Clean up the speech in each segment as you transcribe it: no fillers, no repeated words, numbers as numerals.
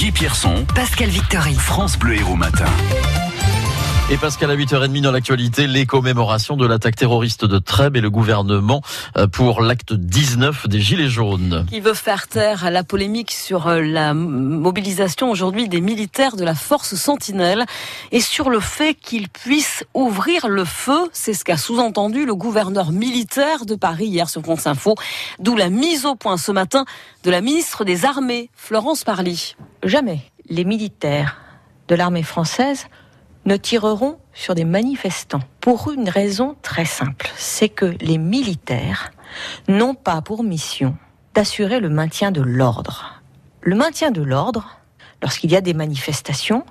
Guy Pierson, Pascal Victoire, France Bleu Hérault Matin. Et Pascal, à 8h30 dans l'actualité, les commémorations de l'attaque terroriste de Trèbes et le gouvernement pour l'acte 19 des Gilets jaunes. Qui veut faire taire à la polémique sur la mobilisation aujourd'hui des militaires de la force Sentinelle et sur le fait qu'ils puissent ouvrir le feu. C'est ce qu'a sous-entendu le gouverneur militaire de Paris hier sur France Info, d'où la mise au point ce matin de la ministre des Armées, Florence Parly. Jamais les militaires de l'armée française ne tireront sur des manifestants pour une raison très simple, c'est que les militaires n'ont pas pour mission d'assurer le maintien de l'ordre. Le maintien de l'ordre, lorsqu'il y a des manifestations,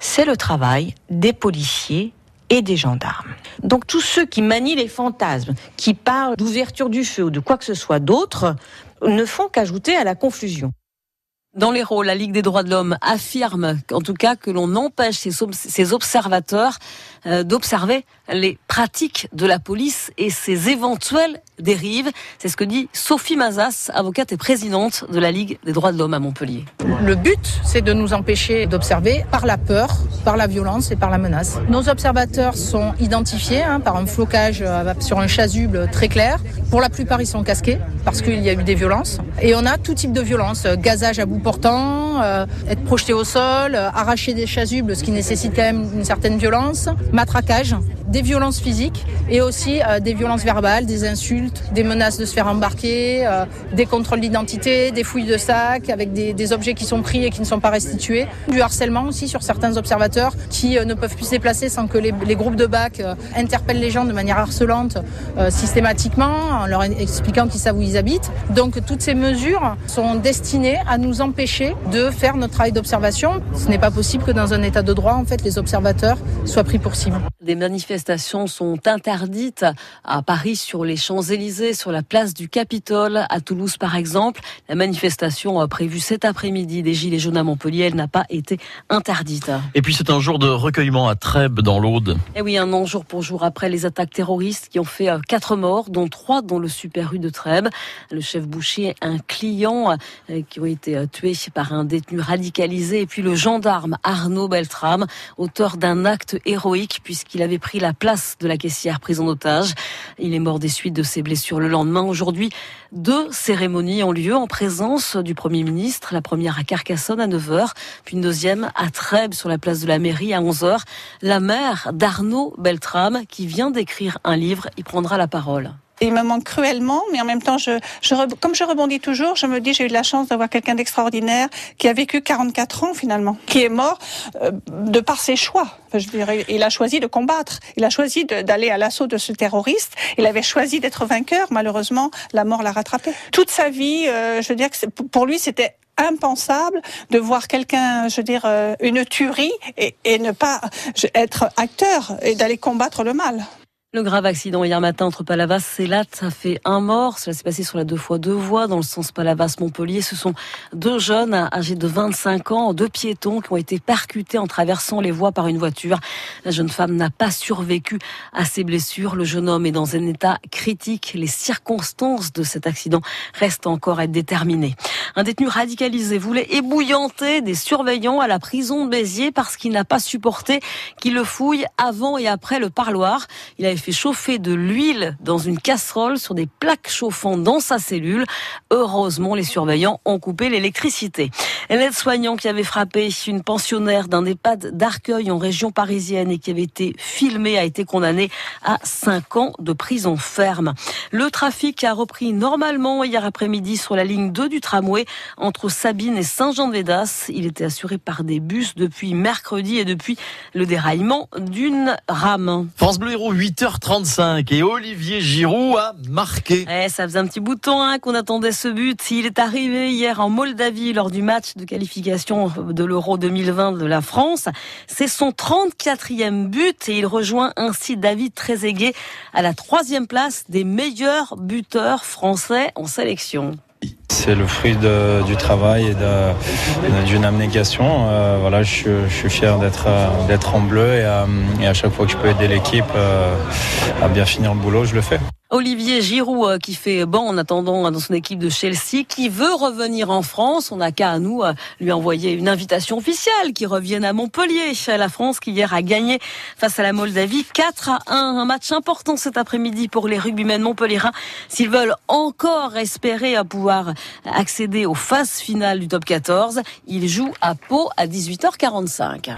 c'est le travail des policiers et des gendarmes. Donc tous ceux qui manient les fantasmes, qui parlent d'ouverture du feu ou de quoi que ce soit d'autre, ne font qu'ajouter à la confusion. Dans l'Hérault, la Ligue des droits de l'homme affirme, en tout cas, que l'on empêche ses observateurs d'observer les pratiques de la police et ses éventuelles dérives. C'est ce que dit Sophie Mazas, avocate et présidente de la Ligue des droits de l'homme à Montpellier. Le but, c'est de nous empêcher d'observer par la peur, par la violence et par la menace. Nos observateurs sont identifiés par un flocage sur un chasuble très clair. Pour la plupart, ils sont casqués parce qu'il y a eu des violences. Et on a tout type de violence, gazage à bout portant, être projeté au sol, arracher des chasubles, ce qui nécessite quand même une certaine violence, matraquage, des violences physiques et aussi des violences verbales, des insultes, des menaces de se faire embarquer, des contrôles d'identité, des fouilles de sacs avec des objets qui sont pris et qui ne sont pas restitués, du harcèlement aussi sur certains observateurs qui ne peuvent plus se déplacer sans que les groupes de BAC interpellent les gens de manière harcelante systématiquement en leur expliquant qu'ils savent où ils habitent. Donc toutes ces mesures sont destinées à nous empêcher de faire notre travail d'observation. Ce n'est pas possible que dans un état de droit, en fait, les observateurs soient pris pour cible. Des manifestations sont interdites à Paris sur les Champs-Élysées, sur la place du Capitole, à Toulouse par exemple. La manifestation prévue cet après-midi des Gilets jaunes à Montpellier, elle n'a pas été interdite. Et puis c'est un jour de recueillement à Trèbes dans l'Aude. Et oui, un an jour pour jour après les attaques terroristes qui ont fait 4 morts, dont 3 dans le Super U de Trèbes. Le chef boucher, un client qui ont été tués par un détenu radicalisé et puis le gendarme Arnaud Beltrame, auteur d'un acte héroïque puisqu'il avait pris la place de la caissière prise en otage. Il est mort des suites de ses blessures le lendemain. Aujourd'hui, 2 cérémonies ont lieu en présence du Premier ministre. La première à Carcassonne à 9h, puis une deuxième à Trèbes sur la place de la mairie à 11h. La mère d'Arnaud Beltrame qui vient d'écrire un livre, y prendra la parole. Il me manque cruellement, mais en même temps, comme je rebondis toujours, je me dis j'ai eu de la chance d'avoir quelqu'un d'extraordinaire qui a vécu 44 ans finalement, qui est mort de par ses choix. Enfin, je dirais, il a choisi de combattre, il a choisi d'aller à l'assaut de ce terroriste, il avait choisi d'être vainqueur, malheureusement, la mort l'a rattrapé. Toute sa vie, je veux dire que pour lui, c'était impensable de voir quelqu'un, je veux dire, une tuerie et ne pas être acteur et d'aller combattre le mal. Le grave accident hier matin entre Palavas et Lattes a fait 1 mort. Cela s'est passé sur la 2x2 voies dans le sens Palavas-Montpellier. Ce sont 2 jeunes âgés de 25 ans, 2 piétons qui ont été percutés en traversant les voies par une voiture. La jeune femme n'a pas survécu à ses blessures. Le jeune homme est dans un état critique. Les circonstances de cet accident restent encore à être déterminées. Un détenu radicalisé voulait ébouillanter des surveillants à la prison de Béziers parce qu'il n'a pas supporté qu'ils le fouillent avant et après le parloir. Il avait fait chauffer de l'huile dans une casserole sur des plaques chauffantes dans sa cellule. Heureusement, les surveillants ont coupé l'électricité. L'aide-soignant qui avait frappé une pensionnaire d'un EHPAD d'Arcueil en région parisienne et qui avait été filmé a été condamné à 5 ans de prison ferme. Le trafic a repris normalement hier après-midi sur la ligne 2 du tramway entre Sabine et Saint Jean de Védas. Il était assuré par des bus depuis mercredi et depuis le déraillement d'une rame. France Bleu Hérault, 8h35 et Olivier Giroud a marqué. Ça faisait un petit bout de temps qu'on attendait ce but. Il est arrivé hier en Moldavie lors du match de qualification de l'Euro 2020 de la France. C'est son 34e but et il rejoint ainsi David Trezeguet à la 3e place des meilleurs buteurs français en sélection. C'est le fruit du travail et d'une abnégation. Voilà, je suis fier d'être en bleu et à chaque fois que je peux aider l'équipe à bien finir le boulot, je le fais. Olivier Giroud qui fait banc en attendant dans son équipe de Chelsea, qui veut revenir en France. On n'a qu'à nous lui envoyer une invitation officielle qu'il revienne à Montpellier. La France qui hier a gagné face à la Moldavie 4-1. Un match important cet après-midi pour les rugbymen montpelliérains s'ils veulent encore espérer à pouvoir accéder aux phases finales du Top 14. Ils jouent à Pau à 18h45.